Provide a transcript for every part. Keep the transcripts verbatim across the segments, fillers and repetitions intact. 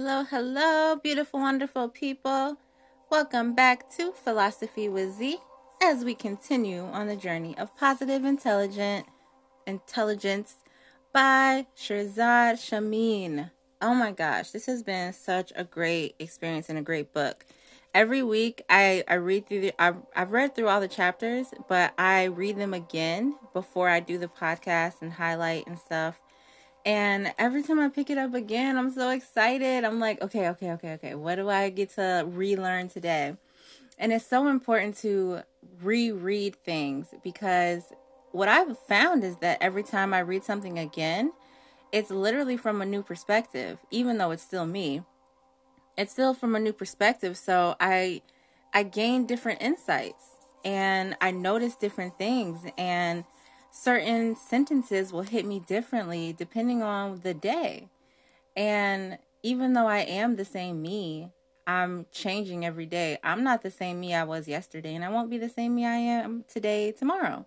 Hello, hello, beautiful, wonderful people. Welcome back to Philosophy with Z as we continue on the journey of Positive Intelligent Intelligence by Shirzad Chamine. Oh my gosh, this has been such a great experience and a great book. Every week I, I read through, the, I, I've read through all the chapters, but I read them again before I do the podcast and highlight and stuff. And every time I pick it up again, I'm so excited. I'm like, okay, okay, okay, okay. What do I get to relearn today? And it's so important to reread things because what I've found is that every time I read something again, it's literally from a new perspective, even though it's still me. It's still from a new perspective. So I, I gain different insights and I notice different things, and certain sentences will hit me differently depending on the day. And even though I am the same me, I'm changing every day. I'm not the same me I was yesterday, and I won't be the same me I am today, tomorrow.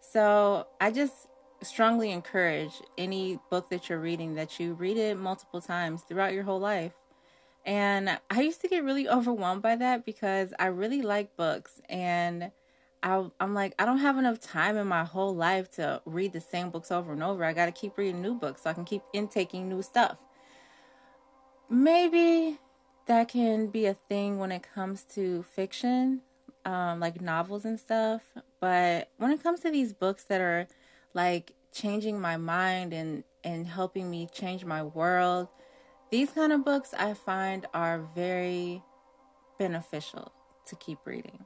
So I just strongly encourage any book that you're reading that you read it multiple times throughout your whole life. And I used to get really overwhelmed by that because I really like books, and I, I'm like, I don't have enough time in my whole life to read the same books over and over. I got to keep reading new books so I can keep intaking new stuff. Maybe that can be a thing when it comes to fiction, um, like novels and stuff. But when it comes to these books that are like changing my mind and, and helping me change my world, these kind of books I find are very beneficial to keep reading.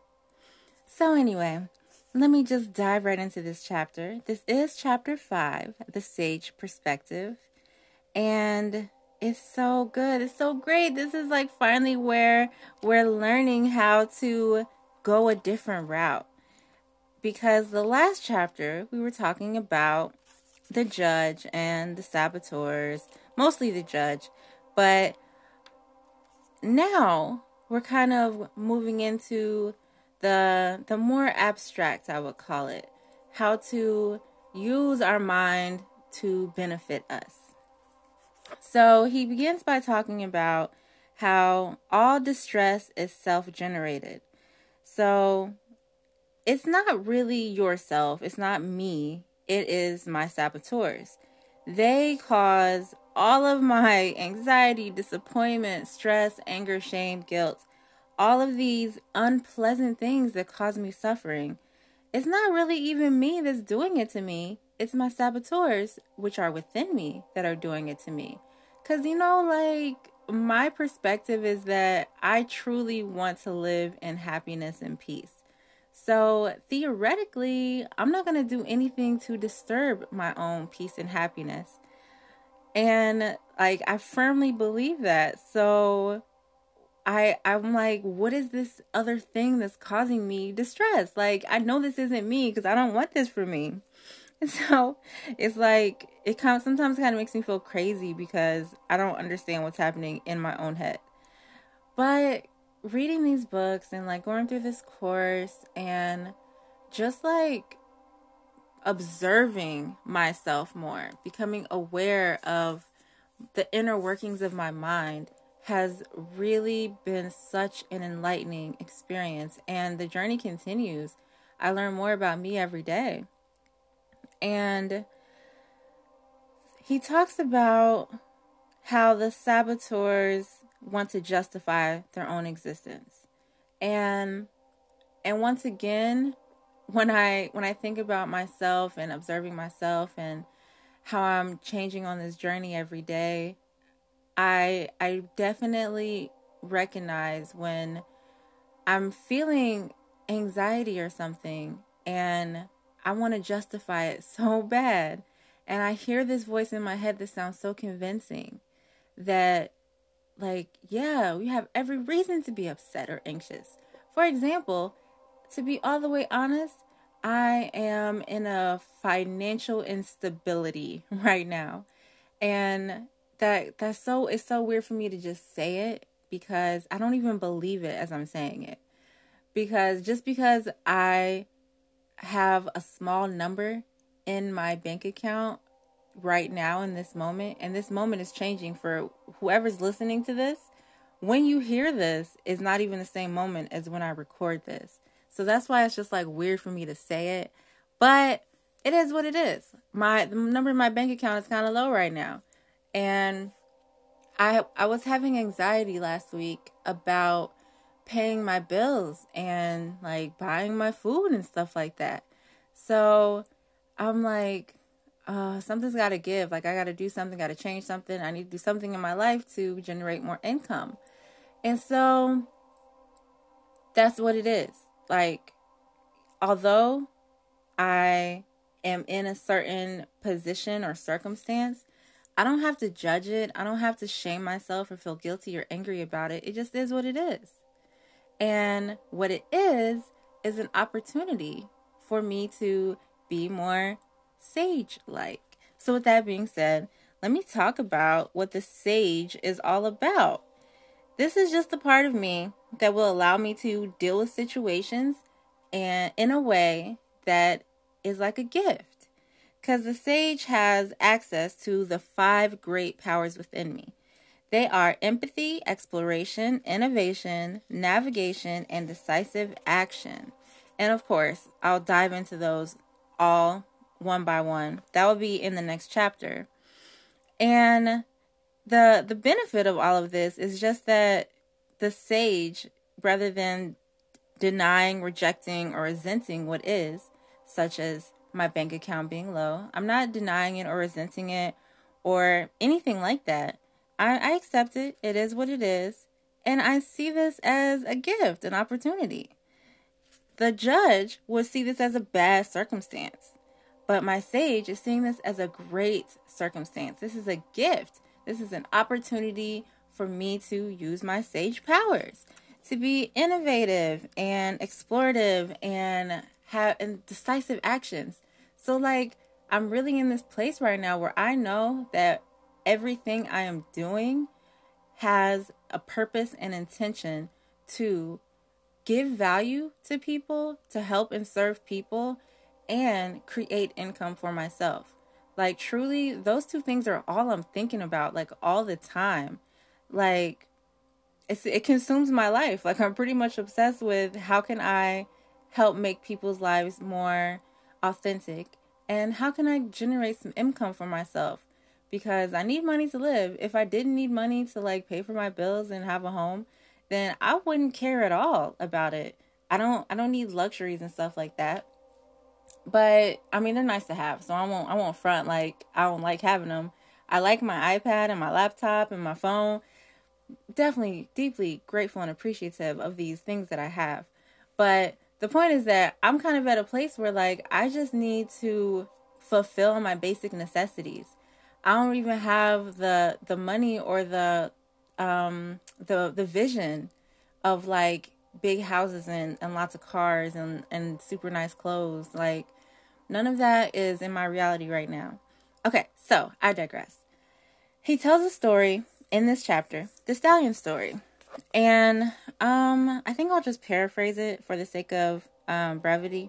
So anyway, let me just dive right into this chapter. This is chapter five, The Sage Perspective. And it's so good. It's so great. This is like finally where we're learning how to go a different route. Because the last chapter, we were talking about the judge and the saboteurs, mostly the judge. But now we're kind of moving into The, the more abstract, I would call it, how to use our mind to benefit us. So he begins by talking about how all distress is self-generated. So it's not really yourself. It's not me. It is my saboteurs. They cause all of my anxiety, disappointment, stress, anger, shame, guilt. All of these unpleasant things that cause me suffering. It's not really even me that's doing it to me. It's my saboteurs, which are within me, that are doing it to me. Because, you know, like, my perspective is that I truly want to live in happiness and peace. So, theoretically, I'm not going to do anything to disturb my own peace and happiness. And, like, I firmly believe that. So I, I'm like, what is this other thing that's causing me distress? Like, I know this isn't me because I don't want this for me. And so it's like, it kind of, sometimes kind of makes me feel crazy because I don't understand what's happening in my own head. But reading these books and like going through this course and just like observing myself more, becoming aware of the inner workings of my mind has really been such an enlightening experience, and the journey continues. I learn more about me every day. And he talks about how the saboteurs want to justify their own existence. And and once again, when I when I think about myself and observing myself and how I'm changing on this journey every day, I I definitely recognize when I'm feeling anxiety or something and I want to justify it so bad. And I hear this voice in my head that sounds so convincing that, like, yeah, we have every reason to be upset or anxious. For example, to be all the way honest, I am in a financial instability right now. And That that's so it's so weird for me to just say it because I don't even believe it as I'm saying it. Because just because I have a small number in my bank account, right now in this moment, and this moment is changing for whoever's listening to this. When you hear this, it's not even the same moment as when I record this. So that's why it's just like weird for me to say it, but it is what it is. My the number in my bank account is kind of low right now. And I I was having anxiety last week about paying my bills and like buying my food and stuff like that. So I'm like, uh, something's got to give. Like I got to do something, got to change something. I need to do something in my life to generate more income. And so that's what it is. Like, although I am in a certain position or circumstance, I don't have to judge it. I don't have to shame myself or feel guilty or angry about it. It just is what it is. And what it is, is an opportunity for me to be more sage-like. So with that being said, let me talk about what the SAGE is all about. This is just the part of me that will allow me to deal with situations and in a way that is like a gift. Because the SAGE has access to the five great powers within me. They are empathy, exploration, innovation, navigation, and decisive action. And of course, I'll dive into those all one by one. That will be in the next chapter. And the the benefit of all of this is just that the SAGE, rather than denying, rejecting, or resenting what is, such as my bank account being low, I'm not denying it or resenting it or anything like that. I, I accept it. It is what it is. And I see this as a gift, an opportunity. The judge would see this as a bad circumstance, but my SAGE is seeing this as a great circumstance. This is a gift. This is an opportunity for me to use my SAGE powers, to be innovative and explorative and have and decisive actions. So like, I'm really in this place right now where I know that everything I am doing has a purpose and intention to give value to people, to help and serve people, and create income for myself. Like truly, those two things are all I'm thinking about, like all the time. Like it's, it consumes my life. Like I'm pretty much obsessed with how can I help make people's lives more authentic, and how can I generate some income for myself? Because I need money to live. If I didn't need money to like pay for my bills and have a home, then I wouldn't care at all about it. I don't I don't need luxuries and stuff like that. But I mean, they're nice to have, so I won't I won't front like I don't like having them. I like my iPad and my laptop and my phone. Definitely deeply grateful and appreciative of these things that I have. But the point is that I'm kind of at a place where like I just need to fulfill my basic necessities. I don't even have the the money or the um the the vision of like big houses and, and lots of cars and, and super nice clothes. Like none of that is in my reality right now. Okay, so I digress. He tells a story in this chapter, the stallion story. And um I think I'll just paraphrase it for the sake of um brevity.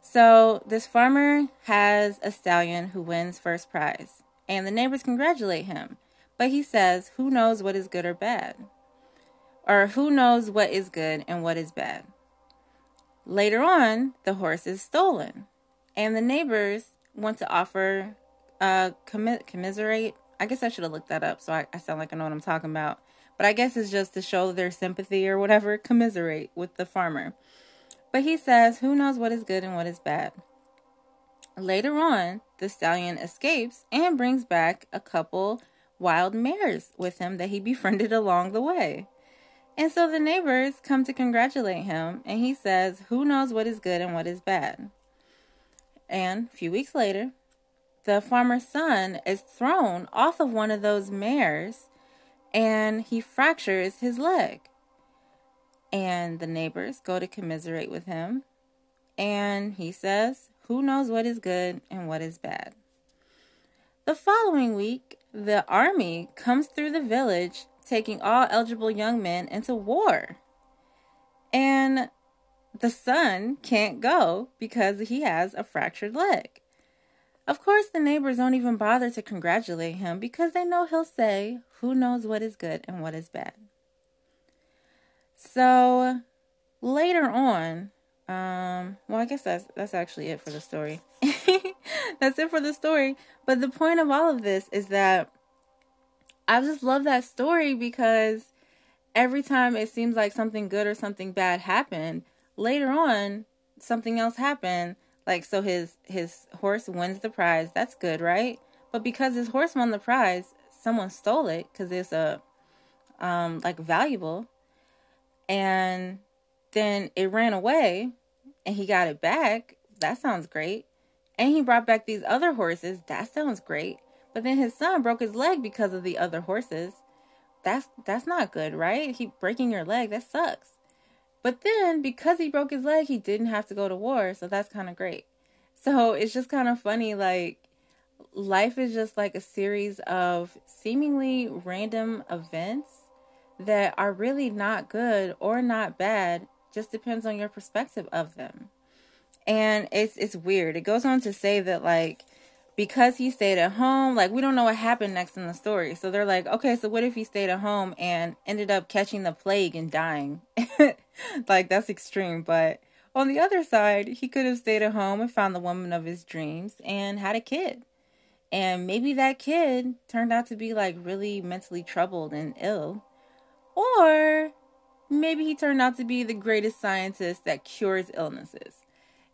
So this farmer has a stallion who wins first prize, and the neighbors congratulate him. But he says, who knows what is good or bad? Or who knows what is good and what is bad? Later on, the horse is stolen, and the neighbors want to offer, uh, commi- commiserate. I guess I should have looked that up so I, I sound like I know what I'm talking about. But I guess it's just to show their sympathy or whatever, commiserate with the farmer. But he says, who knows what is good and what is bad? Later on, the stallion escapes and brings back a couple wild mares with him that he befriended along the way. And so the neighbors come to congratulate him, and he says, who knows what is good and what is bad? And a few weeks later, the farmer's son is thrown off of one of those mares, and he fractures his leg. And the neighbors go to commiserate with him, and he says, who knows what is good and what is bad? The following week, the army comes through the village, taking all eligible young men into war. And the son can't go because he has a fractured leg. Of course, the neighbors don't even bother to congratulate him because they know he'll say, who knows what is good and what is bad. So later on, um, well, I guess that's, that's actually it for the story. That's it for the story. But the point of all of this is that I just love that story because every time it seems like something good or something bad happened, later on, something else happened. Like, so his, his horse wins the prize. That's good, right? But because his horse won the prize, someone stole it because it's a, um, like, valuable. And then it ran away and he got it back. That sounds great. And he brought back these other horses. That sounds great. But then his son broke his leg because of the other horses. That's, that's not good, right? He breaking your leg, that sucks. But then, because he broke his leg, he didn't have to go to war, so that's kind of great. So it's just kind of funny, like, life is just like a series of seemingly random events that are really not good or not bad, just depends on your perspective of them. And it's it's weird. It goes on to say that, like, because he stayed at home, like, we don't know what happened next in the story. So they're like, okay, so what if he stayed at home and ended up catching the plague and dying? Like, that's extreme. But on the other side, he could have stayed at home and found the woman of his dreams and had a kid. And maybe that kid turned out to be, like, really mentally troubled and ill. Or maybe he turned out to be the greatest scientist that cures illnesses.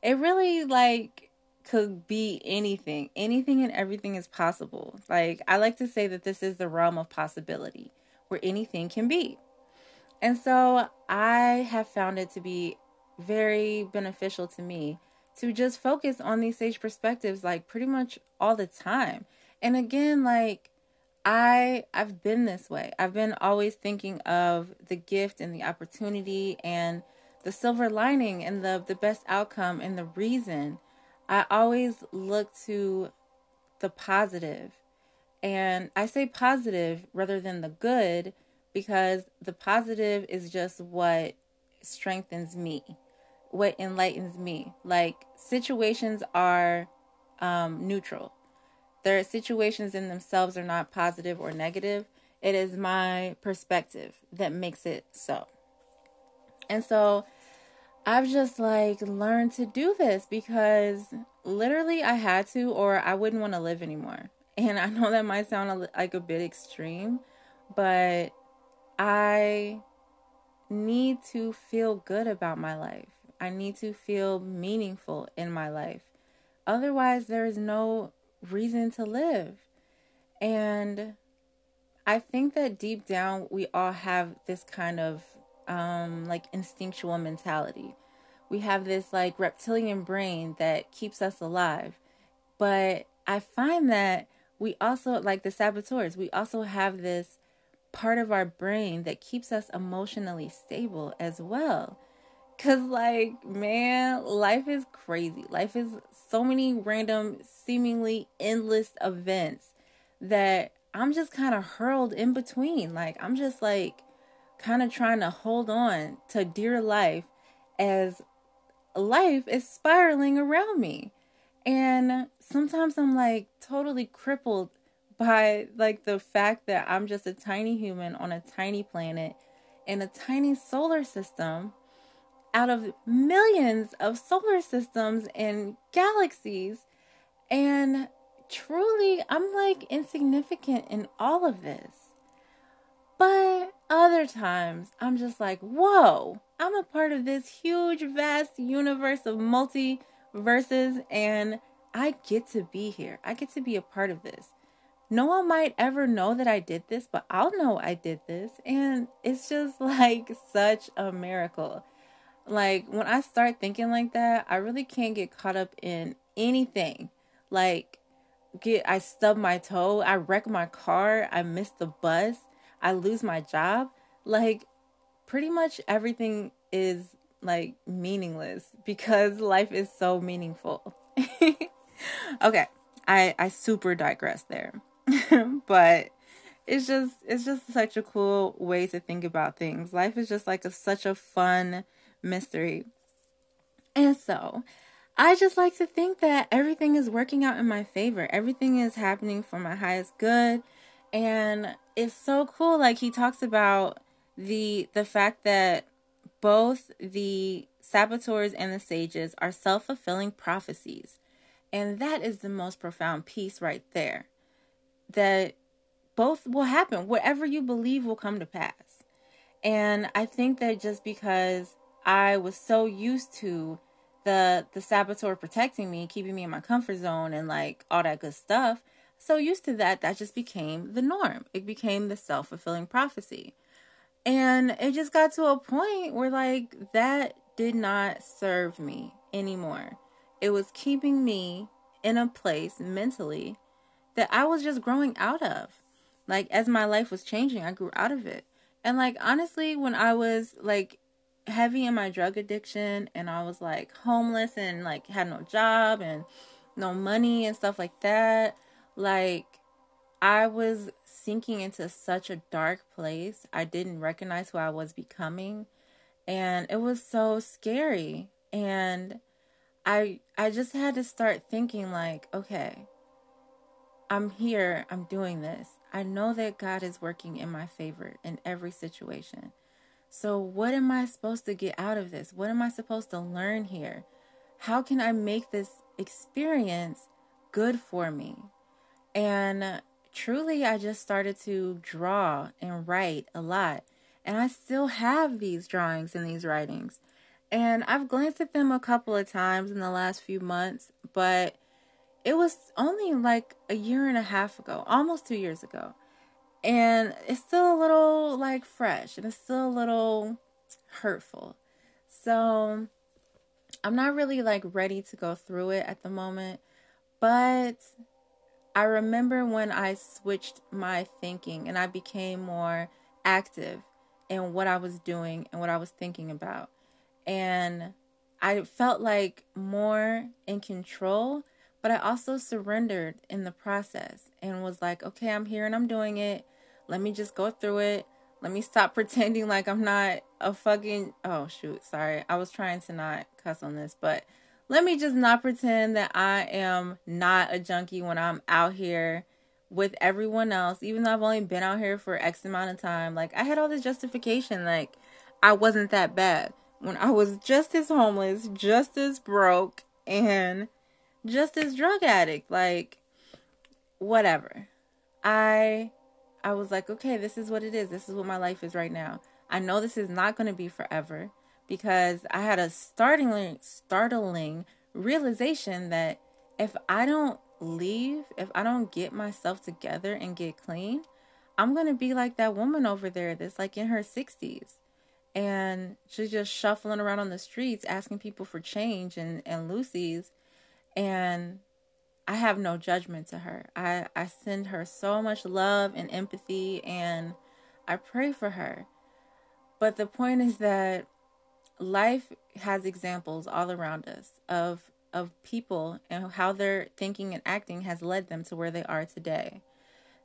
It really, like, could be anything. Anything and everything is possible. Like, I like to say that this is the realm of possibility where anything can be. And so I have found it to be very beneficial to me to just focus on these sage perspectives, like, pretty much all the time. And again, like, I, I've been this way. I've been always thinking of the gift and the opportunity and the silver lining and the, the best outcome and the reason. I always look to the positive, and I say positive rather than the good because the positive is just what strengthens me, what enlightens me. Like, situations are um, neutral. Their situations in themselves are not positive or negative. It is my perspective that makes it so. And so I've just, like, learned to do this because literally I had to, or I wouldn't want to live anymore. And I know that might sound a, like a bit extreme, but I need to feel good about my life. I need to feel meaningful in my life. Otherwise, there is no reason to live. And I think that deep down, we all have this kind of um like instinctual mentality. We have this, like, reptilian brain that keeps us alive. But I find that we also, like the saboteurs, we also have this part of our brain that keeps us emotionally stable as well. Because, like, man, life is crazy. Life is so many random, seemingly endless events that I'm just kind of hurled in between. Like, I'm just, like, kind of trying to hold on to dear life as life is spiraling around me. And sometimes I'm, like, totally crippled by, like, the fact that I'm just a tiny human on a tiny planet in a tiny solar system out of millions of solar systems and galaxies. And truly, I'm, like, insignificant in all of this. But other times, I'm just like, whoa, I'm a part of this huge, vast universe of multiverses, and I get to be here. I get to be a part of this. No one might ever know that I did this, but I'll know I did this, and it's just, like, such a miracle. Like, when I start thinking like that, I really can't get caught up in anything. Like, get I stub my toe, I wreck my car, I miss the bus, I lose my job. Like, pretty much everything is, like, meaningless because life is so meaningful. Okay. I, I super digress there, but it's just, it's just such a cool way to think about things. Life is just, like, a, such a fun mystery. And so I just like to think that everything is working out in my favor. Everything is happening for my highest good. And it's so cool. Like, he talks about the the fact that both the saboteurs and the sages are self-fulfilling prophecies. And that is the most profound piece right there. That both will happen. Whatever you believe will come to pass. And I think that just because I was so used to the the saboteur protecting me, keeping me in my comfort zone and like all that good stuff, so used to that, that just became the norm. It became the self-fulfilling prophecy. And it just got to a point where like that did not serve me anymore. It was keeping me in a place mentally that I was just growing out of. Like, as my life was changing, I grew out of it. And like, honestly, when I was like heavy in my drug addiction and I was like homeless and like had no job and no money and stuff like that, like I was sinking into such a dark place. I didn't recognize who I was becoming. And it was so scary. And I I just had to start thinking like, okay, I'm here. I'm doing this. I know that God is working in my favor in every situation. So what am I supposed to get out of this? What am I supposed to learn here? How can I make this experience good for me? And truly, I just started to draw and write a lot. And I still have these drawings and these writings. And I've glanced at them a couple of times in the last few months, but it was only like a year and a half ago, almost two years ago. And it's still a little like fresh and it's still a little hurtful. So I'm not really like ready to go through it at the moment. But I remember when I switched my thinking and I became more active in what I was doing and what I was thinking about. And I felt like more in control. But I also surrendered in the process and was like, okay, I'm here and I'm doing it. Let me just go through it. Let me stop pretending like I'm not a fucking, oh shoot, sorry. I was trying to not cuss on this, but let me just not pretend that I am not a junkie when I'm out here with everyone else. Even though I've only been out here for X amount of time, like I had all this justification, like I wasn't that bad when I was just as homeless, just as broke, and just as drug addict, like, whatever. I I was like, okay, this is what it is. This is what my life is right now. I know this is not going to be forever because I had a startling, startling realization that if I don't leave, if I don't get myself together and get clean, I'm going to be like that woman over there that's like in her sixties. And she's just shuffling around on the streets, asking people for change and, and Lucy's. And I have no judgment to her. I, I send her so much love and empathy and I pray for her. But the point is that life has examples all around us of, of people and how their thinking and acting has led them to where they are today.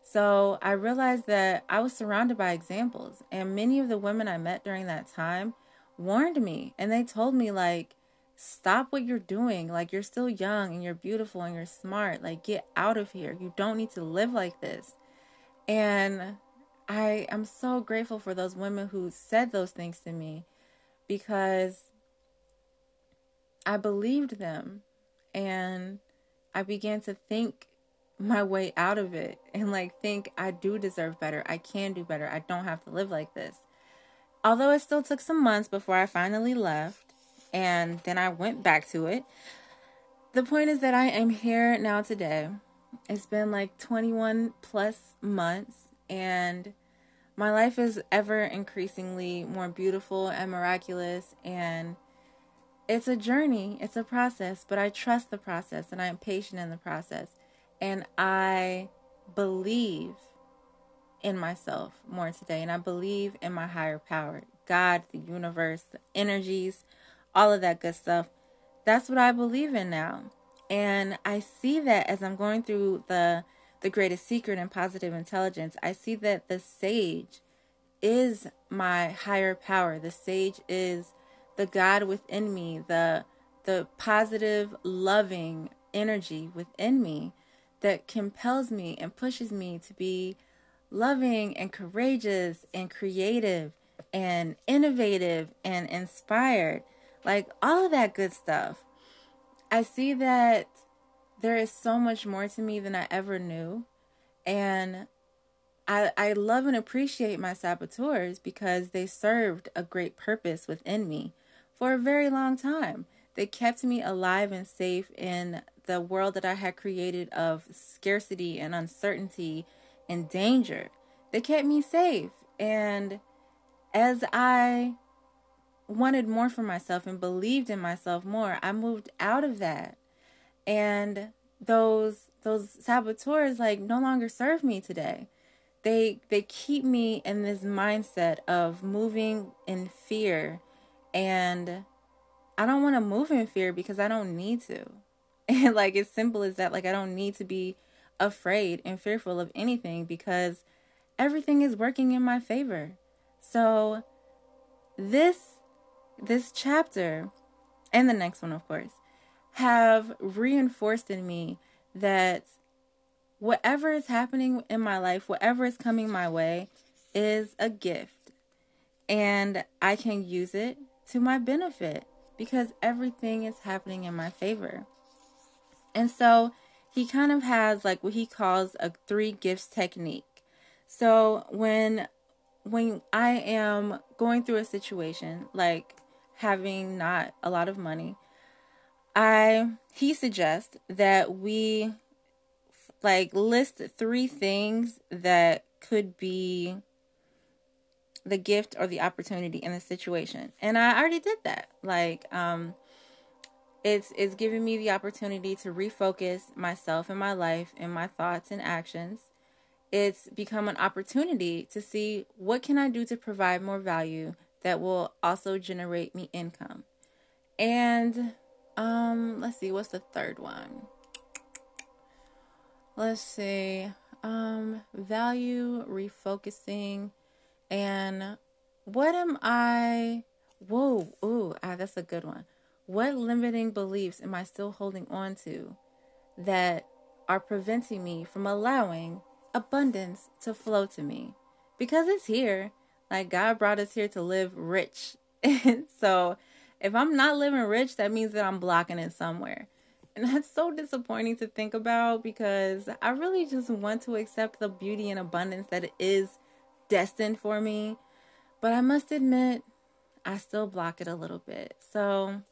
So I realized that I was surrounded by examples, and many of the women I met during that time warned me and they told me like, stop what you're doing. Like, you're still young and you're beautiful and you're smart. Like, get out of here. You don't need to live like this. And I am so grateful for those women who said those things to me because I believed them and I began to think my way out of it and like think I do deserve better. I can do better. I don't have to live like this. Although it still took some months before I finally left. And then I went back to it. The point is that I am here now today. It's been like twenty-one plus months. And my life is ever increasingly more beautiful and miraculous. And it's a journey. It's a process. But I trust the process. And I am patient in the process. And I believe in myself more today. And I believe in my higher power. God, the universe, the energies, all of that good stuff. That's what I believe in now. And I see that as I'm going through the, the greatest secret and positive intelligence, I see that the sage is my higher power. The sage is the God within me, the, the positive, loving energy within me that compels me and pushes me to be loving and courageous and creative and innovative and inspired. Like, all of that good stuff. I see that there is so much more to me than I ever knew. And I, I love and appreciate my saboteurs because they served a great purpose within me for a very long time. They kept me alive and safe in the world that I had created of scarcity and uncertainty and danger. They kept me safe. And as I wanted more for myself and believed in myself more, I moved out of that. And those those saboteurs like no longer serve me today. They they keep me in this mindset of moving in fear, and I don't want to move in fear because I don't need to. And like, as simple as that, like, I don't need to be afraid and fearful of anything because everything is working in my favor. So this this chapter and the next one, of course, have reinforced in me that whatever is happening in my life, whatever is coming my way, is a gift. And I can use it to my benefit because everything is happening in my favor. And so he kind of has like what he calls a three gifts technique. So when when I am going through a situation, like having not a lot of money, I, he suggests that we like list three things that could be the gift or the opportunity in the situation. And I already did that. Like, um, it's, it's giving me the opportunity to refocus myself and my life and my thoughts and actions. It's become an opportunity to see what can I do to provide more value that will also generate me income. And Um, let's see, what's the third one? Let's see, um, value, refocusing, and what am I, whoa, ooh, ah, that's a good one. What limiting beliefs am I still holding on to that are preventing me from allowing abundance to flow to me? Because it's here, like, God brought us here to live rich, so if I'm not living rich, that means that I'm blocking it somewhere. And that's so disappointing to think about because I really just want to accept the beauty and abundance that is destined for me. But I must admit, I still block it a little bit. So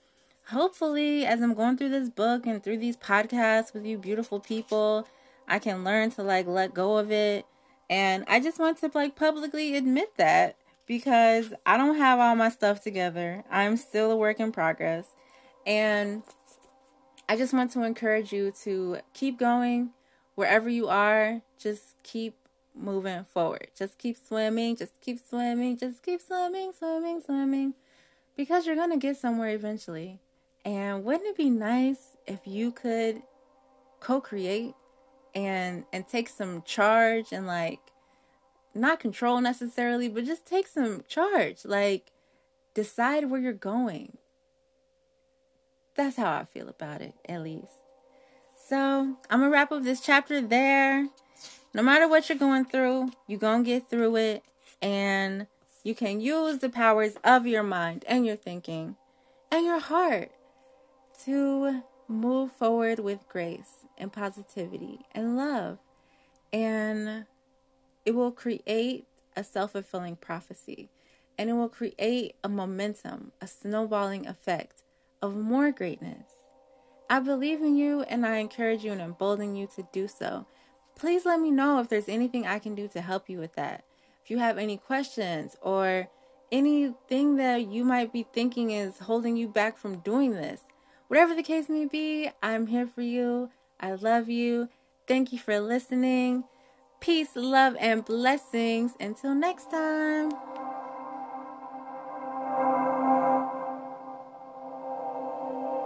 hopefully, as I'm going through this book and through these podcasts with you beautiful people, I can learn to like let go of it. And I just want to like publicly admit that. Because I don't have all my stuff together. I'm still a work in progress. And I just want to encourage you to keep going wherever you are. Just keep moving forward. Just keep swimming. Just keep swimming. Just keep swimming, swimming, swimming. Because you're going to get somewhere eventually. And wouldn't it be nice if you could co-create and, and take some charge and like, not control necessarily, but just take some charge. Like, decide where you're going. That's how I feel about it, at least. So I'm gonna wrap up this chapter there. No matter what you're going through, you're gonna get through it, and you can use the powers of your mind and your thinking and your heart to move forward with grace and positivity and love, and it will create a self-fulfilling prophecy, and it will create a momentum, a snowballing effect of more greatness. I believe in you, and I encourage you and embolden you to do so. Please let me know if there's anything I can do to help you with that. If you have any questions or anything that you might be thinking is holding you back from doing this, whatever the case may be, I'm here for you. I love you. Thank you for listening. Peace, love, and blessings. Until next time.